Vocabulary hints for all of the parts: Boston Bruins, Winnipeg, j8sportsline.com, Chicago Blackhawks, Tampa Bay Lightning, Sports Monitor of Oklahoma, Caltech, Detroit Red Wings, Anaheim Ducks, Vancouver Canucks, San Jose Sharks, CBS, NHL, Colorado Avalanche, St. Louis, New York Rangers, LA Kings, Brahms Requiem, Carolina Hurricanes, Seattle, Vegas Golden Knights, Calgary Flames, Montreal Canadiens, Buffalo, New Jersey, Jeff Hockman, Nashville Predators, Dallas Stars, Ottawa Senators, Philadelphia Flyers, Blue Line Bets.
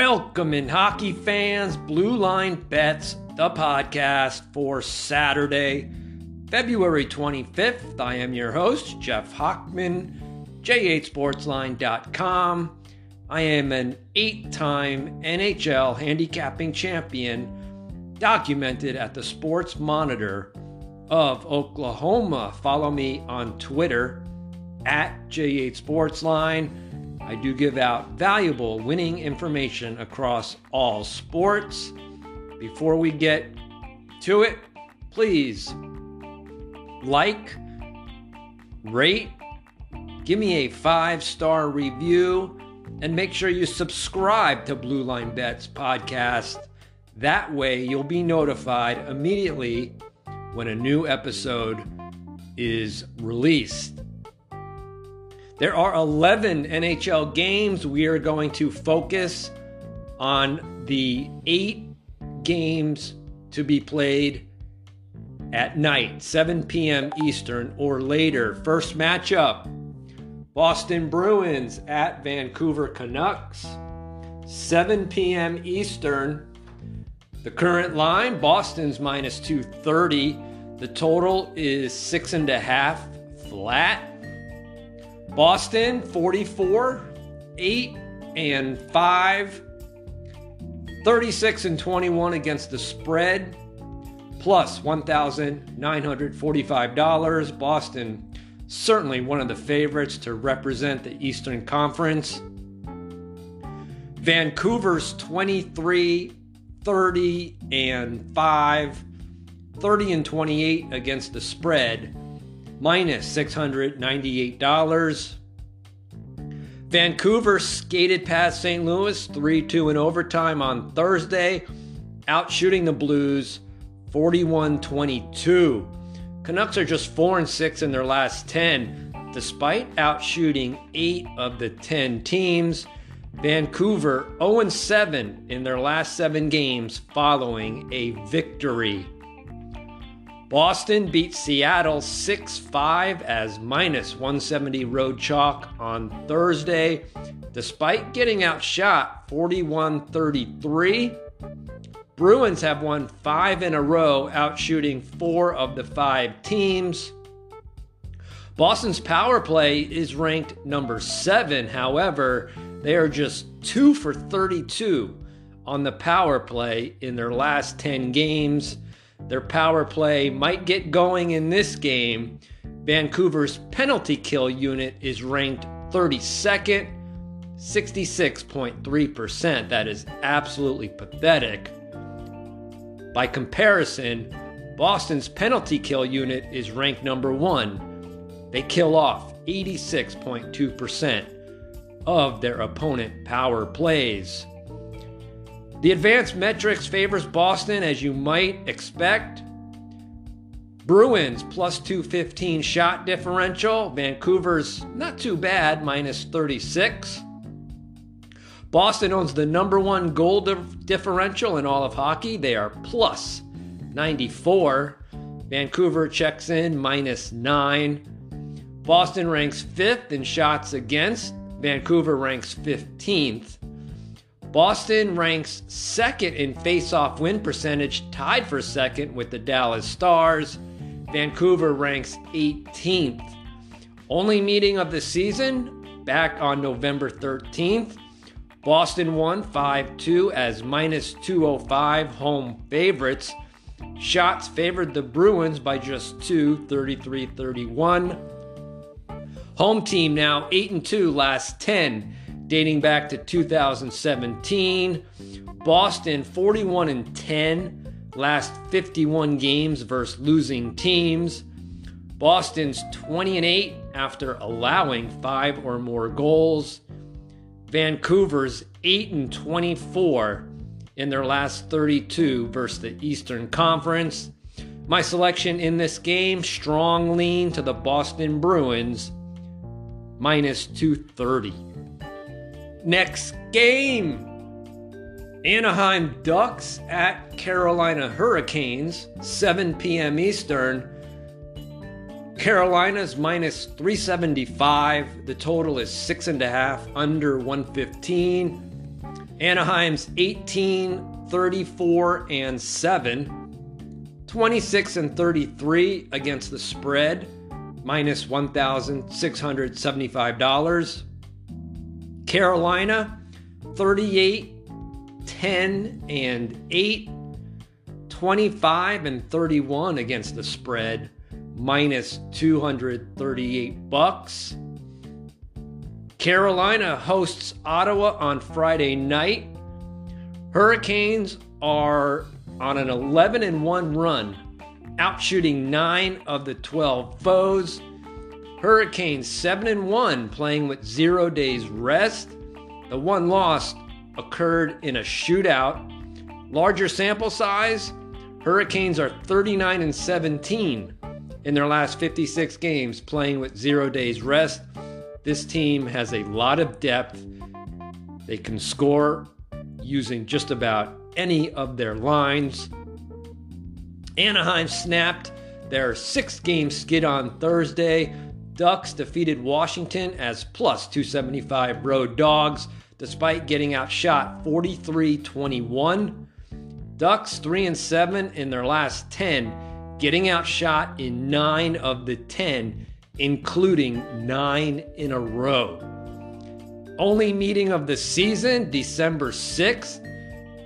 Welcome in, hockey fans. Blue Line Bets, the podcast for Saturday, February 25th. I am your host, Jeff Hockman, j8sportsline.com. I am an 8-time NHL handicapping champion, documented at the Sports Monitor of Oklahoma. Follow me on Twitter at j8sportsline. I do give out valuable winning information across all sports. Before we get to it, please like, rate, give me a 5-star review, and make sure you subscribe to Blue Line Bets podcast. That way you'll be notified immediately when a new episode is released. There are 11 NHL games. We are going to focus on the 8 games to be played at night, 7 p.m. Eastern or later. First matchup, Boston Bruins at Vancouver Canucks, 7 p.m. Eastern. The current line, Boston's minus 230. The total is 6.5 flat. Boston, 44, 8 and 5, 36 and 21 against the spread, plus $1,945. Boston, certainly one of the favorites to represent the Eastern Conference. Vancouver's 23, 30 and 5, 30 and 28 against the spread, minus $698. Vancouver skated past St. Louis 3-2 in overtime on Thursday, outshooting the Blues 41-22. Canucks are just 4-6 in their last 10, despite outshooting 8 of the 10 teams. Vancouver 0-7 in their last 7 games following a victory. Boston beat Seattle 6-5 as minus 170 road chalk on Thursday, despite getting outshot 41-33. Bruins have won 5 in a row, outshooting 4 of the 5 teams. Boston's power play is ranked number 7. However, they are just 2 for 32 on the power play in their last 10 games. Their power play might get going in this game. Vancouver's penalty kill unit is ranked 32nd, 66.3%. That is absolutely pathetic. By comparison, Boston's penalty kill unit is ranked number 1. They kill off 86.2% of their opponent power plays. The advanced metrics favors Boston, as you might expect. Bruins plus 215 shot differential. Vancouver's not too bad, minus 36. Boston owns the number 1 goal differential in all of hockey. They are plus 94. Vancouver checks in, minus 9. Boston ranks 5th in shots against. Vancouver ranks 15th. Boston ranks 2nd in face-off win percentage, tied for 2nd with the Dallas Stars. Vancouver ranks 18th. Only meeting of the season, back on November 13th. Boston won 5-2 as minus 205 home favorites. Shots favored the Bruins by just 2, 33-31. Home team now 8-2 last 10. Dating back to 2017, Boston 41-10, last 51 games versus losing teams. Boston's 20-8 after allowing 5 or more goals. Vancouver's 8-24 in their last 32 versus the Eastern Conference. My selection in this game, strong lean to the Boston Bruins, minus 230. Next game, Anaheim Ducks at Carolina Hurricanes, 7 p.m. Eastern. Carolina's minus 375. The total is 6.5, under 115. Anaheim's 18-34-7, 26-33 against the spread, minus $1,675. Carolina, 38-10-8, 25-31 against the spread, minus $238. Carolina hosts Ottawa on Friday night. Hurricanes are on an 11-1 run, outshooting 9 of the 12 foes. Hurricanes 7-1, playing with 0 days rest. The one loss occurred in a shootout. Larger sample size, Hurricanes are 39-17 in their last 56 games, playing with 0 days rest. This team has a lot of depth. They can score using just about any of their lines. Anaheim snapped their 6-game skid on Thursday. Ducks defeated Washington as plus 275 road dogs, despite getting outshot 43-21. Ducks 3-7 in their last 10, getting outshot in 9 of the 10, including 9 in a row. Only meeting of the season, December 6th.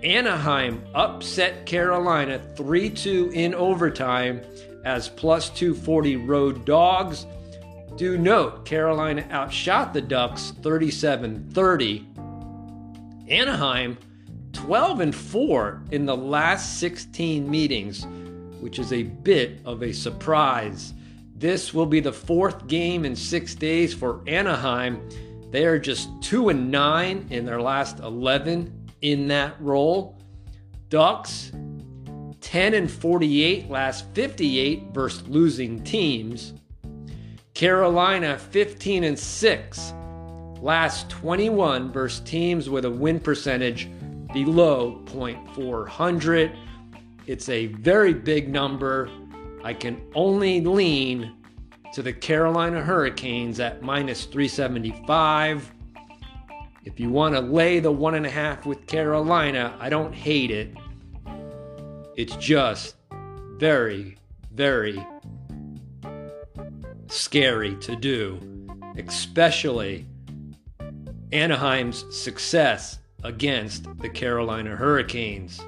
Anaheim upset Carolina 3-2 in overtime as plus 240 road dogs. Do note, Carolina outshot the Ducks 37-30. Anaheim 12-4 in the last 16 meetings, which is a bit of a surprise. This will be the 4th game in 6 days for Anaheim. They are just 2-9 in their last 11 in that role. Ducks 10-48 last 58 versus losing teams. Carolina 15-6 last 21 versus teams with a win percentage below .400. It's a very big number. I can only lean to the Carolina Hurricanes at minus 375. If you want to lay the 1.5 with Carolina, I don't hate it. It's just very, very scary to do, especially Anaheim's success against the Carolina Hurricanes.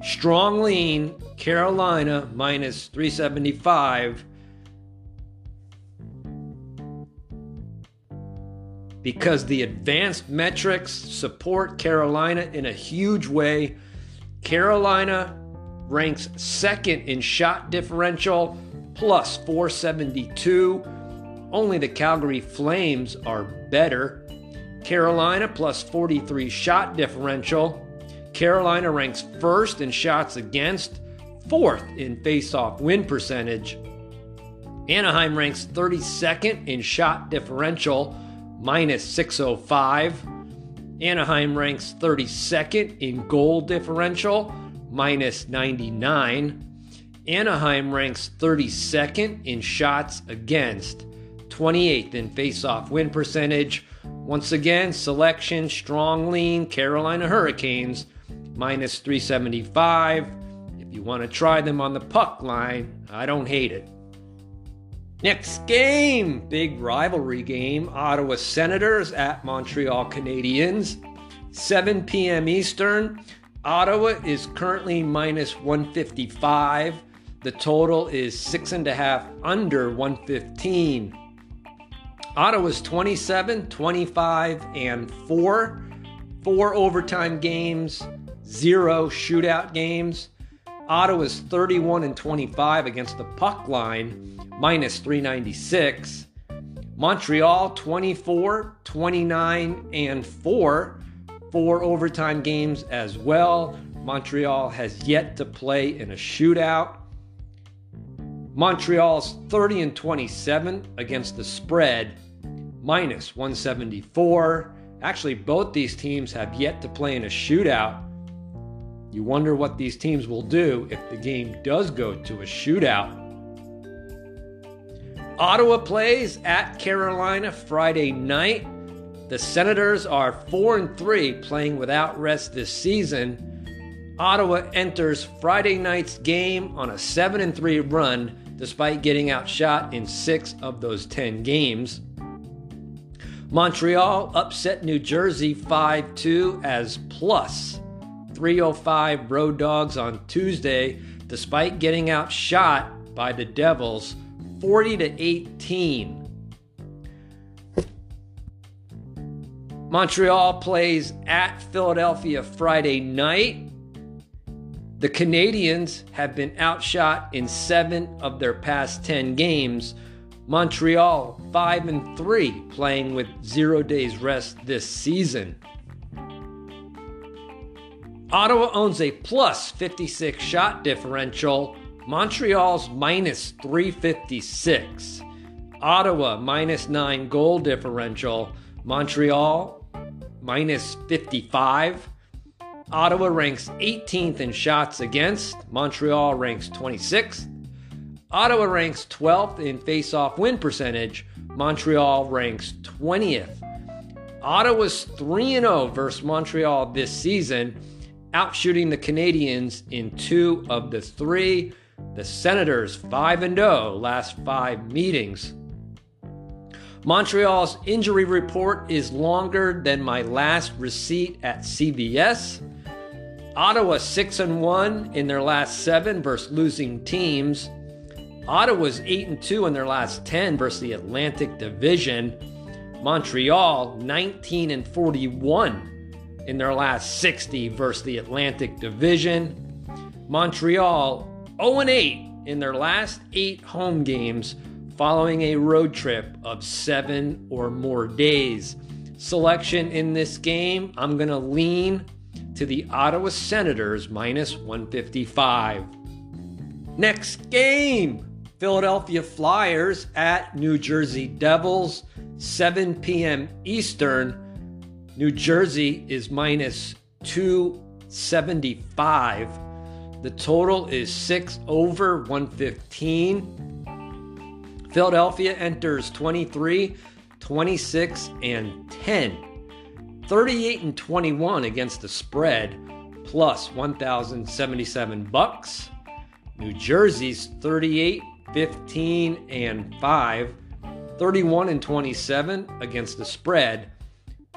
Strong lean, Carolina minus 375, because the advanced metrics support Carolina in a huge way. Carolina ranks second in shot differential, plus 472. Only the Calgary Flames are better. Carolina plus 43 shot differential. Carolina ranks 1st in shots against, 4th in faceoff win percentage. Anaheim ranks 32nd in shot differential, minus 605. Anaheim ranks 32nd in goal differential, minus 99. Anaheim ranks 32nd in shots against, 28th in faceoff win percentage. Once again, selection, strong lean, Carolina Hurricanes, minus 375. If you want to try them on the puck line, I don't hate it. Next game, big rivalry game, Ottawa Senators at Montreal Canadiens, 7 p.m. Eastern. Ottawa is currently minus 155. The total is 6.5 under 115. Ottawa's 27-25-4, 4 overtime games, 0 shootout games. Ottawa's 31-25 against the puck line, minus 396. Montreal 24-29-4, 4 overtime games as well. Montreal has yet to play in a shootout. Montreal's 30-27 against the spread, minus 174. Actually, both these teams have yet to play in a shootout. You wonder what these teams will do if the game does go to a shootout. Ottawa plays at Carolina Friday night. The Senators are 4-3 playing without rest this season. Ottawa enters Friday night's game on a 7-3 run despite getting outshot in 6 of those 10 games. Montreal upset New Jersey 5-2 as plus 305 Road Dogs on Tuesday despite getting outshot by the Devils 40-18. Montreal plays at Philadelphia Friday night. The Canadiens have been outshot in 7 of their past 10 games. Montreal 5-3 playing with 0 days rest this season. Ottawa owns a plus 56 shot differential. Montreal's minus 356. Ottawa minus 9 goal differential. Montreal minus 55. Ottawa ranks 18th in shots against. Montreal ranks 26th. Ottawa ranks 12th in face-off win percentage. Montreal ranks 20th. Ottawa's 3-0 versus Montreal this season, outshooting the Canadiens in 2 of the 3. The Senators 5-0 last 5 meetings. Montreal's injury report is longer than my last receipt at CBS. Ottawa 6-1 in their last 7 versus losing teams. Ottawa's 8-2 in their last 10 versus the Atlantic Division. Montreal 19-41 in their last 60 versus the Atlantic Division. Montreal 0-8 in their last 8 home games, following a road trip of 7 or more days. Selection in this game, I'm going to lean to the Ottawa Senators minus 155. Next game, Philadelphia Flyers at New Jersey Devils, 7 p.m. Eastern. New Jersey is minus 275. The total is 6 over 115. Philadelphia enters 23, 26, and 10. 38 and 21 against the spread, plus 1,077 bucks. New Jersey's 38, 15, and 5. 31 and 27 against the spread,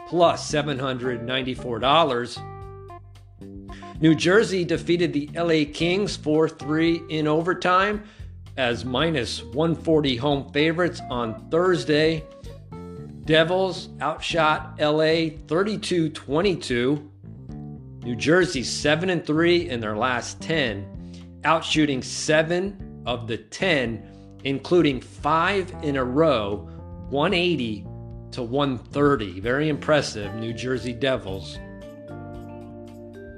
plus $794. New Jersey defeated the LA Kings 4-3 in overtime as minus 140 home favorites on Thursday. Devils outshot LA 32-22. New Jersey 7-3 in their last 10, outshooting 7 of the 10, including 5 in a row, 180 to 130. Very impressive, New Jersey Devils.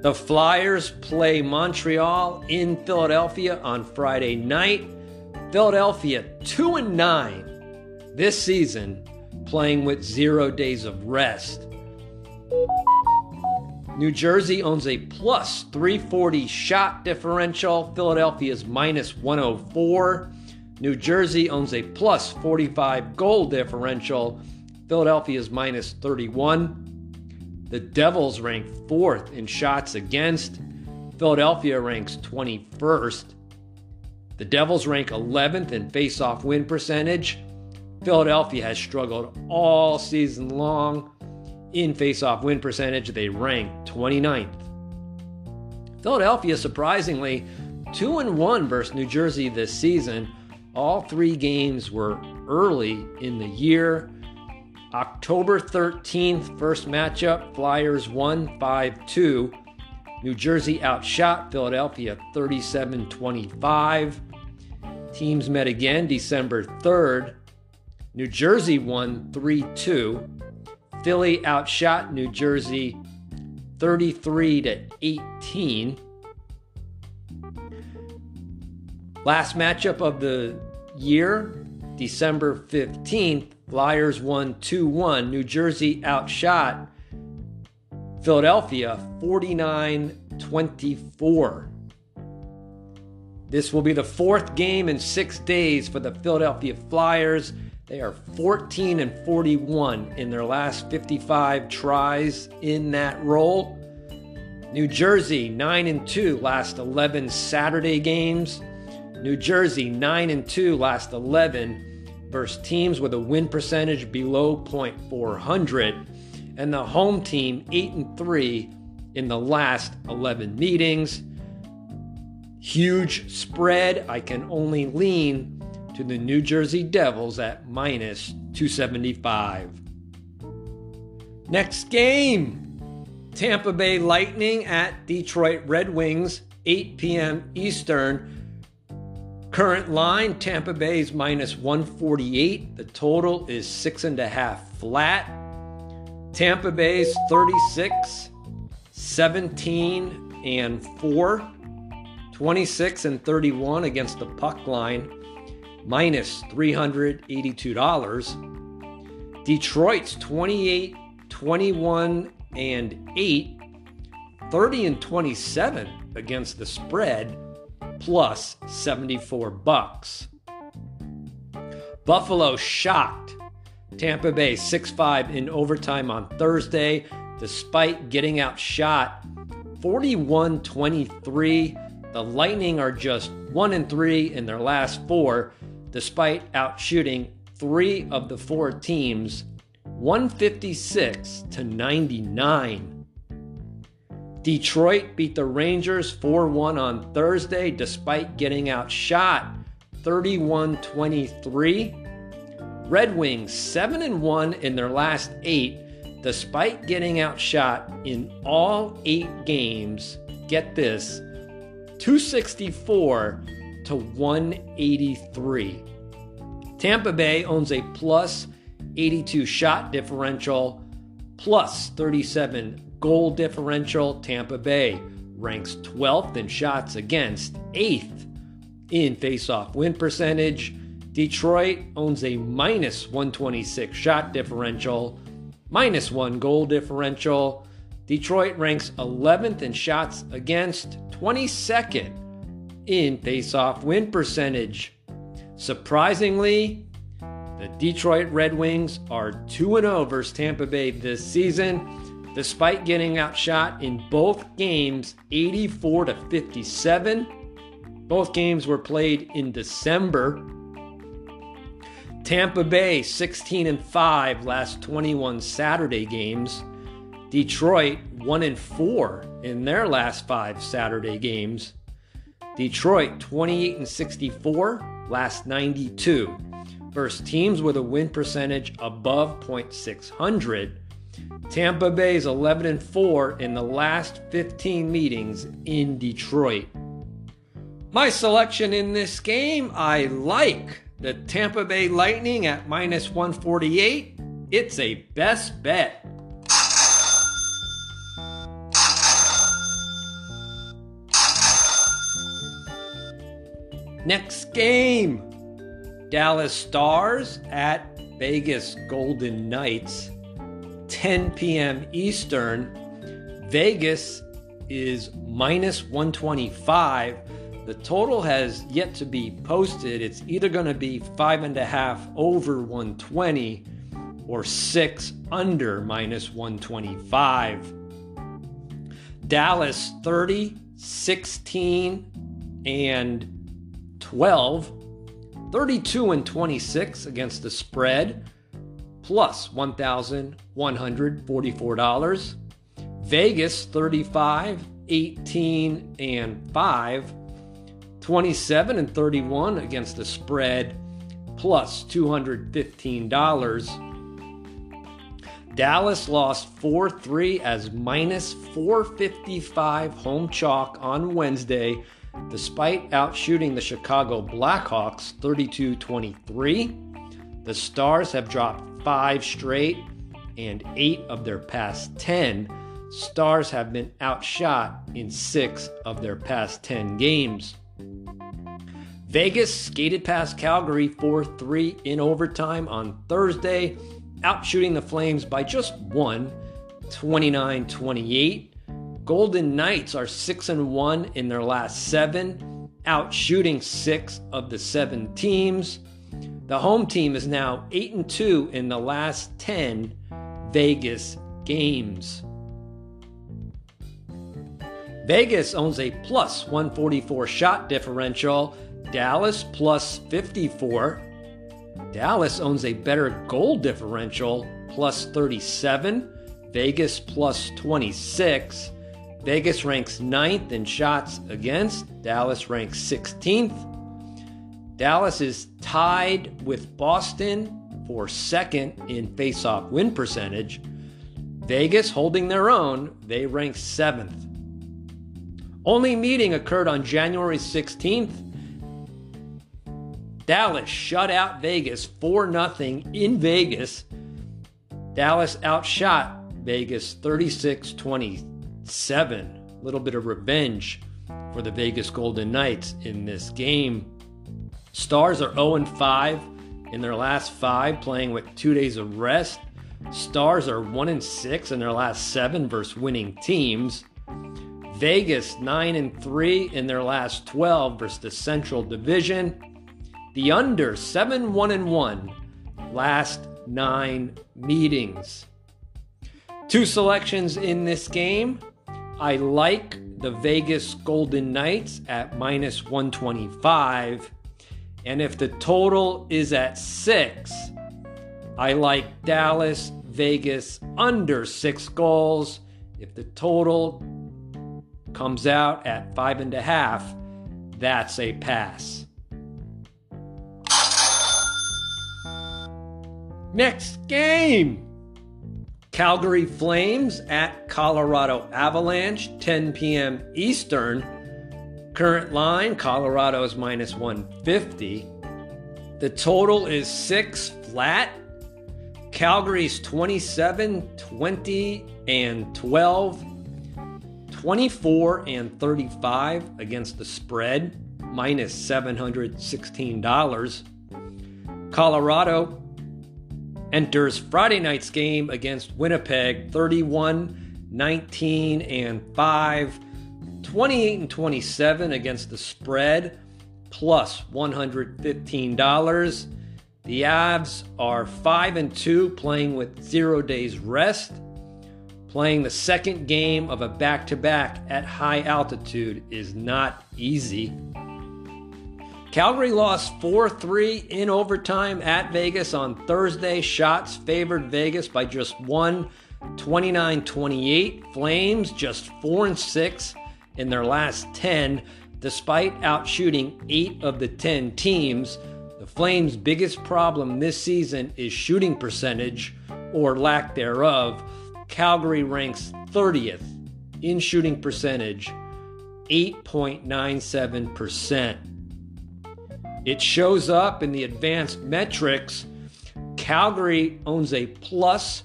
The Flyers play Montreal in Philadelphia on Friday night. Philadelphia 2-9 this season, playing with 0 days of rest. New Jersey owns a plus 340 shot differential. Philadelphia's minus 104. New Jersey owns a plus 45 goal differential. Philadelphia's minus 31. The Devils rank 4th in shots against. Philadelphia ranks 21st. The Devils rank 11th in face-off win percentage. Philadelphia has struggled all season long. In face-off win percentage, they rank 29th. Philadelphia, surprisingly, 2-1 versus New Jersey this season. All 3 games were early in the year. October 13th, first matchup, Flyers won 5-2. New Jersey outshot Philadelphia 37-25. Teams met again December 3rd. New Jersey won 3-2. Philly outshot New Jersey 33-18. Last matchup of the year, December 15th, Flyers won 2-1. New Jersey outshot Philadelphia 49-24. This will be the 4th game in 6 days for the Philadelphia Flyers. They are 14-41 in their last 55 tries in that role. New Jersey 9-2 last 11 Saturday games. New Jersey 9-2 last 11 versus teams with a win percentage below .400, and the home team 8-3 in the last 11 meetings. Huge spread. I can only lean to the New Jersey Devils at minus 275. Next game, Tampa Bay Lightning at Detroit Red Wings, 8 p.m. Eastern. Current line, Tampa Bay's minus 148. The total is 6.5 flat. Tampa Bay's 36, 17, and 4. 26 and 31 against the puck line, minus $382. Detroit's 28, 21 and 8, 30 and 27 against the spread, plus $74. Buffalo shocked Tampa Bay 6-5 in overtime on Thursday, despite getting outshot 41-23. The Lightning are just 1-3 in their last 4, despite outshooting 3 of the 4 teams, 156-99. Detroit beat the Rangers 4-1 on Thursday, despite getting outshot 31-23. Red Wings 7-1 in their last 8, despite getting outshot in all 8 games. Get this. 264-183. Tampa Bay owns a plus 82 shot differential, plus 37 goal differential. Tampa Bay ranks 12th in shots against, 8th in faceoff win percentage. Detroit owns a minus 126 shot differential, minus 1 goal differential. Detroit ranks 11th in shots against, 22nd in faceoff win percentage. Surprisingly, the Detroit Red Wings are 2-0 versus Tampa Bay this season, despite getting outshot in both games 84-57. Both games were played in December. Tampa Bay 16-5 last 21 Saturday games. Detroit 1-4 in their last 5 Saturday games. Detroit 28-64 last 92 versus teams with a win percentage above .600. Tampa Bay's 11-4 in the last 15 meetings in Detroit. My selection in this game, I like the Tampa Bay Lightning at minus 148. It's a best bet. Next game, Dallas Stars at Vegas Golden Knights, 10 p.m. Eastern. Vegas is minus 125. The total has yet to be posted. It's either going to be 5.5 over 120 or 6 under minus 125. Dallas 30, 16, and 12, 32 and 26 against the spread, plus $1,144. Vegas 35, 18 and 5, 27 and 31 against the spread, plus $215. Dallas lost 4-3 as minus 455 home chalk on Wednesday, despite outshooting the Chicago Blackhawks 32-23, the Stars have dropped 5 straight and 8 of their past 10. Stars have been outshot in 6 of their past 10 games. Vegas skated past Calgary 4-3 in overtime on Thursday, outshooting the Flames by just 1, 29-28. Golden Knights are 6-1 in their last 7, outshooting 6 of the 7 teams. The home team is now 8-2 in the last 10 Vegas games. Vegas owns a plus 144 shot differential. Dallas plus 54. Dallas owns a better goal differential, plus 37. Vegas plus 26. Vegas ranks 9th in shots against. Dallas ranks 16th. Dallas is tied with Boston for second in faceoff win percentage. Vegas holding their own, they rank 7th. Only meeting occurred on January 16th. Dallas shut out Vegas 4-0 in Vegas. Dallas outshot Vegas 36-27. A little bit of revenge for the Vegas Golden Knights in this game. Stars are 0-5 in their last 5, playing with 2 days of rest. Stars are 1-6 in their last 7 versus winning teams. Vegas 9-3 in their last 12 versus the Central Division. The under 7-1-1 last 9 meetings. 2 selections in this game. I like the Vegas Golden Knights at minus 125. And if the total is at 6, I like Dallas, Vegas under 6 goals. If the total comes out at 5.5, that's a pass. Next game, Calgary Flames at Colorado Avalanche, 10 p.m. Eastern. Current line, Colorado is minus 150. The total is 6 flat. Calgary's 27, 20, and 12. 24 and 35 against the spread, minus $716. Colorado enters Friday night's game against Winnipeg, 31, 19, and 5, 28 and 27 against the spread, plus $115. The Avs are 5-2, playing with 0 days rest, playing the second game of a back-to-back at high altitude is not easy. Calgary lost 4-3 in overtime at Vegas on Thursday. Shots favored Vegas by just 1, 29-28. Flames just 4-6 in their last 10, despite outshooting 8 of the 10 teams. The Flames' biggest problem this season is shooting percentage, or lack thereof. Calgary ranks 30th in shooting percentage, 8.97%. It shows up in the advanced metrics. Calgary owns a plus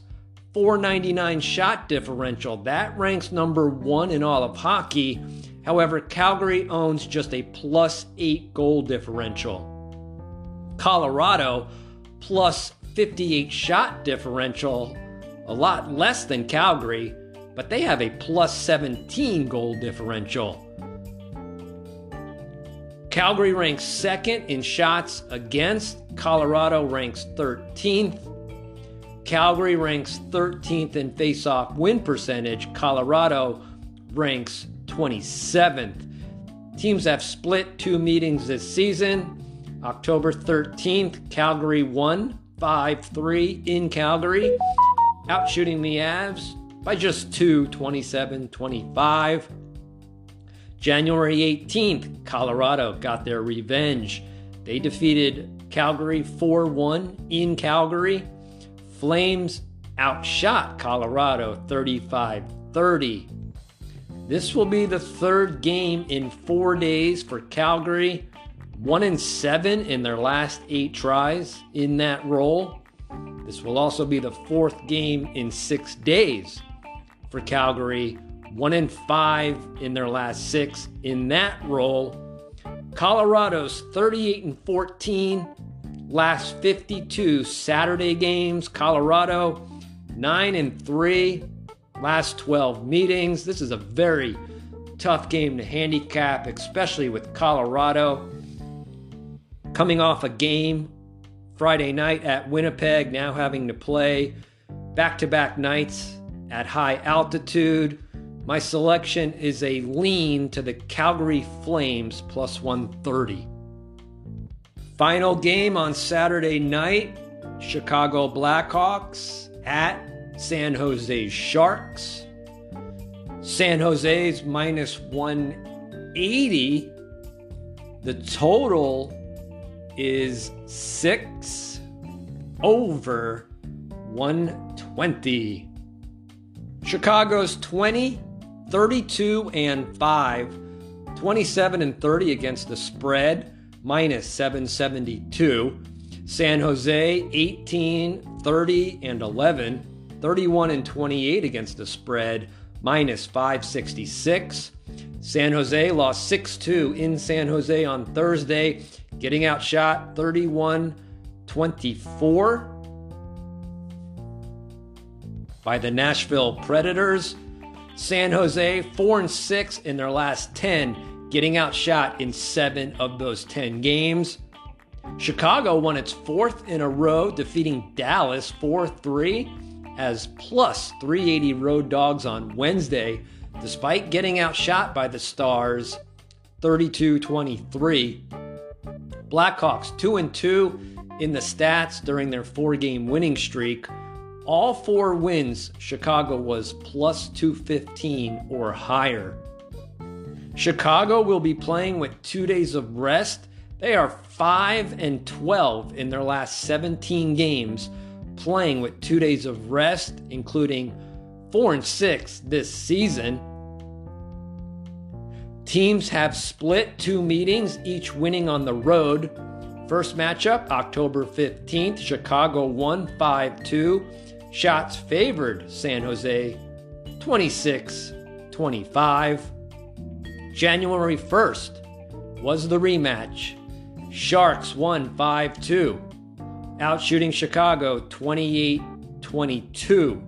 499 shot differential. That ranks number 1 in all of hockey. However, Calgary owns just a plus 8 goal differential. Colorado, plus 58 shot differential, a lot less than Calgary, but they have a plus 17 goal differential. Calgary ranks 2nd in shots against. Colorado ranks 13th. Calgary ranks 13th in faceoff win percentage. Colorado ranks 27th. Teams have split 2 meetings this season. October 13th, Calgary won 5-3 in Calgary, outshooting the Avs by just 2, 27-25. January 18th, Colorado got their revenge. They defeated Calgary 4-1 in Calgary. Flames outshot Colorado 35-30. This will be the 3rd game in 4 days for Calgary. 1-7 in their last 8 tries in that role. This will also be the 4th game in 6 days for Calgary. 1-5 in their last 6 in that role. Colorado's 38-14 last 52 Saturday games. Colorado 9-3 last 12 meetings. This is a very tough game to handicap, especially with Colorado coming off a game Friday night at Winnipeg, now having to play back-to-back nights at high altitude. My selection is a lean to the Calgary Flames plus 130. Final game on Saturday night, Chicago Blackhawks at San Jose Sharks. San Jose's minus 180. The total is 6 over 120. Chicago's 20, 32, and 5, 27 and 30 against the spread, minus 772. San Jose, 18, 30, and 11, 31 and 28 against the spread, minus 566. San Jose lost 6-2 in San Jose on Thursday, getting outshot 31-24 by the Nashville Predators. San Jose 4-6 in their last 10, getting outshot in 7 of those 10 games. Chicago won its fourth in a row, defeating Dallas 4-3 as plus 380 road dogs on Wednesday, despite getting outshot by the Stars 32-23. Blackhawks 2-2 in the stats during their 4-game winning streak. All 4 wins, Chicago was plus 215 or higher. Chicago will be playing with 2 days of rest. They are 5-12 in their last 17 games, playing with 2 days of rest, including 4-6 this season. Teams have split 2 meetings, each winning on the road. First matchup, October 15th, Chicago won 5-2. Shots favored San Jose 26-25. January 1st was the rematch. Sharks won 5-2, outshooting Chicago 28-22.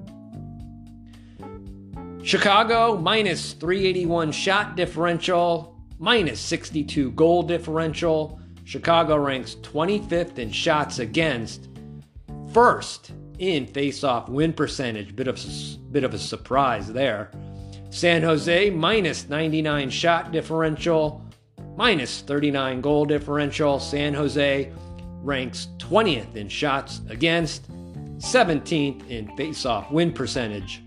Chicago minus 381 shot differential, minus 62 goal differential. Chicago ranks 25th in shots against, first in face-off win percentage. Bit of a surprise there. San Jose minus 99 shot differential, minus 39 goal differential. San Jose ranks 20th in shots against, 17th in face-off win percentage.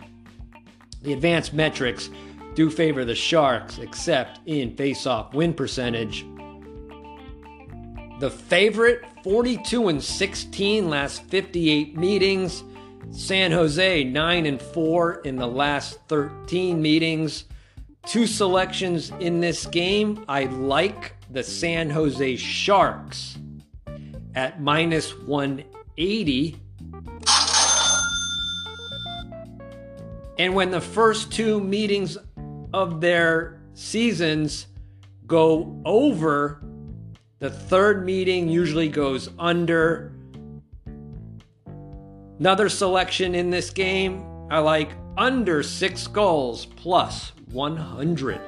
The advanced metrics do favor the Sharks, except in face-off win percentage. The favorite, 42-16 last 58 meetings. San Jose, 9-4 in the last 13 meetings. 2 selections in this game. I like the San Jose Sharks at minus 180. And when the first 2 meetings of their seasons go over, the third meeting usually goes under. Another selection in this game, I like under 6 goals plus 100.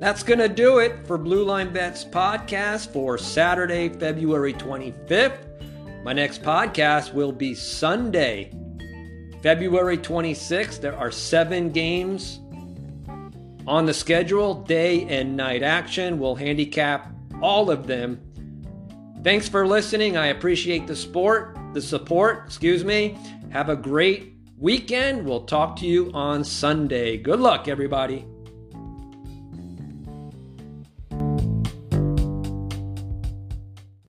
That's going to do it for Blue Line Bets podcast for Saturday, February 25th. My next podcast will be Sunday, February 26th. There are 7 games on the schedule, day and night action. We'll handicap all of them. Thanks for listening. I appreciate the support. Have a great weekend. We'll talk to you on Sunday. Good luck, everybody.